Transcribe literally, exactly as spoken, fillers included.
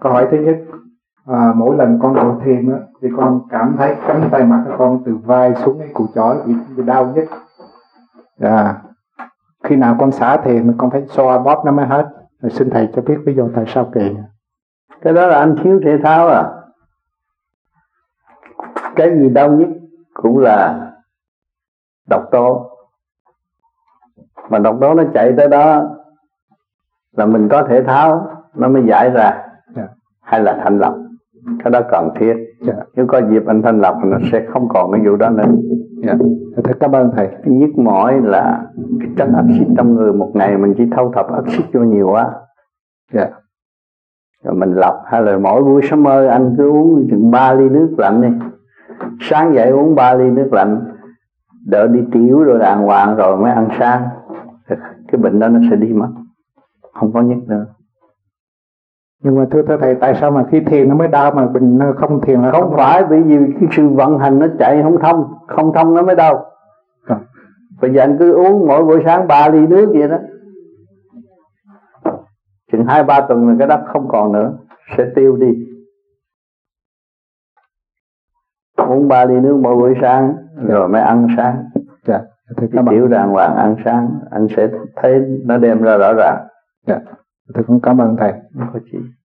Câu hỏi thứ nhất, à, mỗi lần con ngồi thiền á, thì con cảm thấy cánh tay mặt của con từ vai xuống cái cùi chỏ bị đau nhất. À, khi nào con xả thiền con phải xoa bóp nó mới hết. Rồi xin thầy cho biết lý do tại sao kỳ. Cái đó là anh thiếu thể thao à. Cái gì đau nhất cũng là độc tố, mà độc tố nó chạy tới đó là mình có thể tháo nó mới giải ra, yeah. Hay là thanh lọc, cái đó cần thiết, yeah. Nếu có dịp anh thanh lọc nó sẽ không còn cái vụ đó nữa, yeah. Thầy cảm ơn thầy. Cái nhức mỏi là cái chất axit trong người, một ngày mình chỉ thâu thập axit vô nhiều quá, yeah. Rồi mình lọc, hay là mỗi buổi sáng mơ anh cứ uống chừng ba ly nước lạnh đi, sáng dậy uống ba ly nước lạnh đỡ đi tiểu rồi đàng hoàng rồi mới ăn sáng, cái bệnh đó nó sẽ đi mất, không có nhức nữa. Nhưng mà thưa thầy, tại sao mà khi thiền nó mới đau mà mình không thiền là không, không phải đau? Bởi vì cái sự vận hành nó chạy không thông, không thông nó mới đau. À. Bây giờ anh cứ uống mỗi buổi sáng ba ly nước vậy đó, chừng hai ba tuần là cái đó không còn nữa, sẽ tiêu đi. Uống ba ly nước mỗi buổi sáng rồi mới ăn sáng, yeah. Tiểu đàng hoàng ăn sáng anh sẽ thấy nó đem ra rõ ràng. Dạ, yeah. Tôi cũng cảm ơn thầy.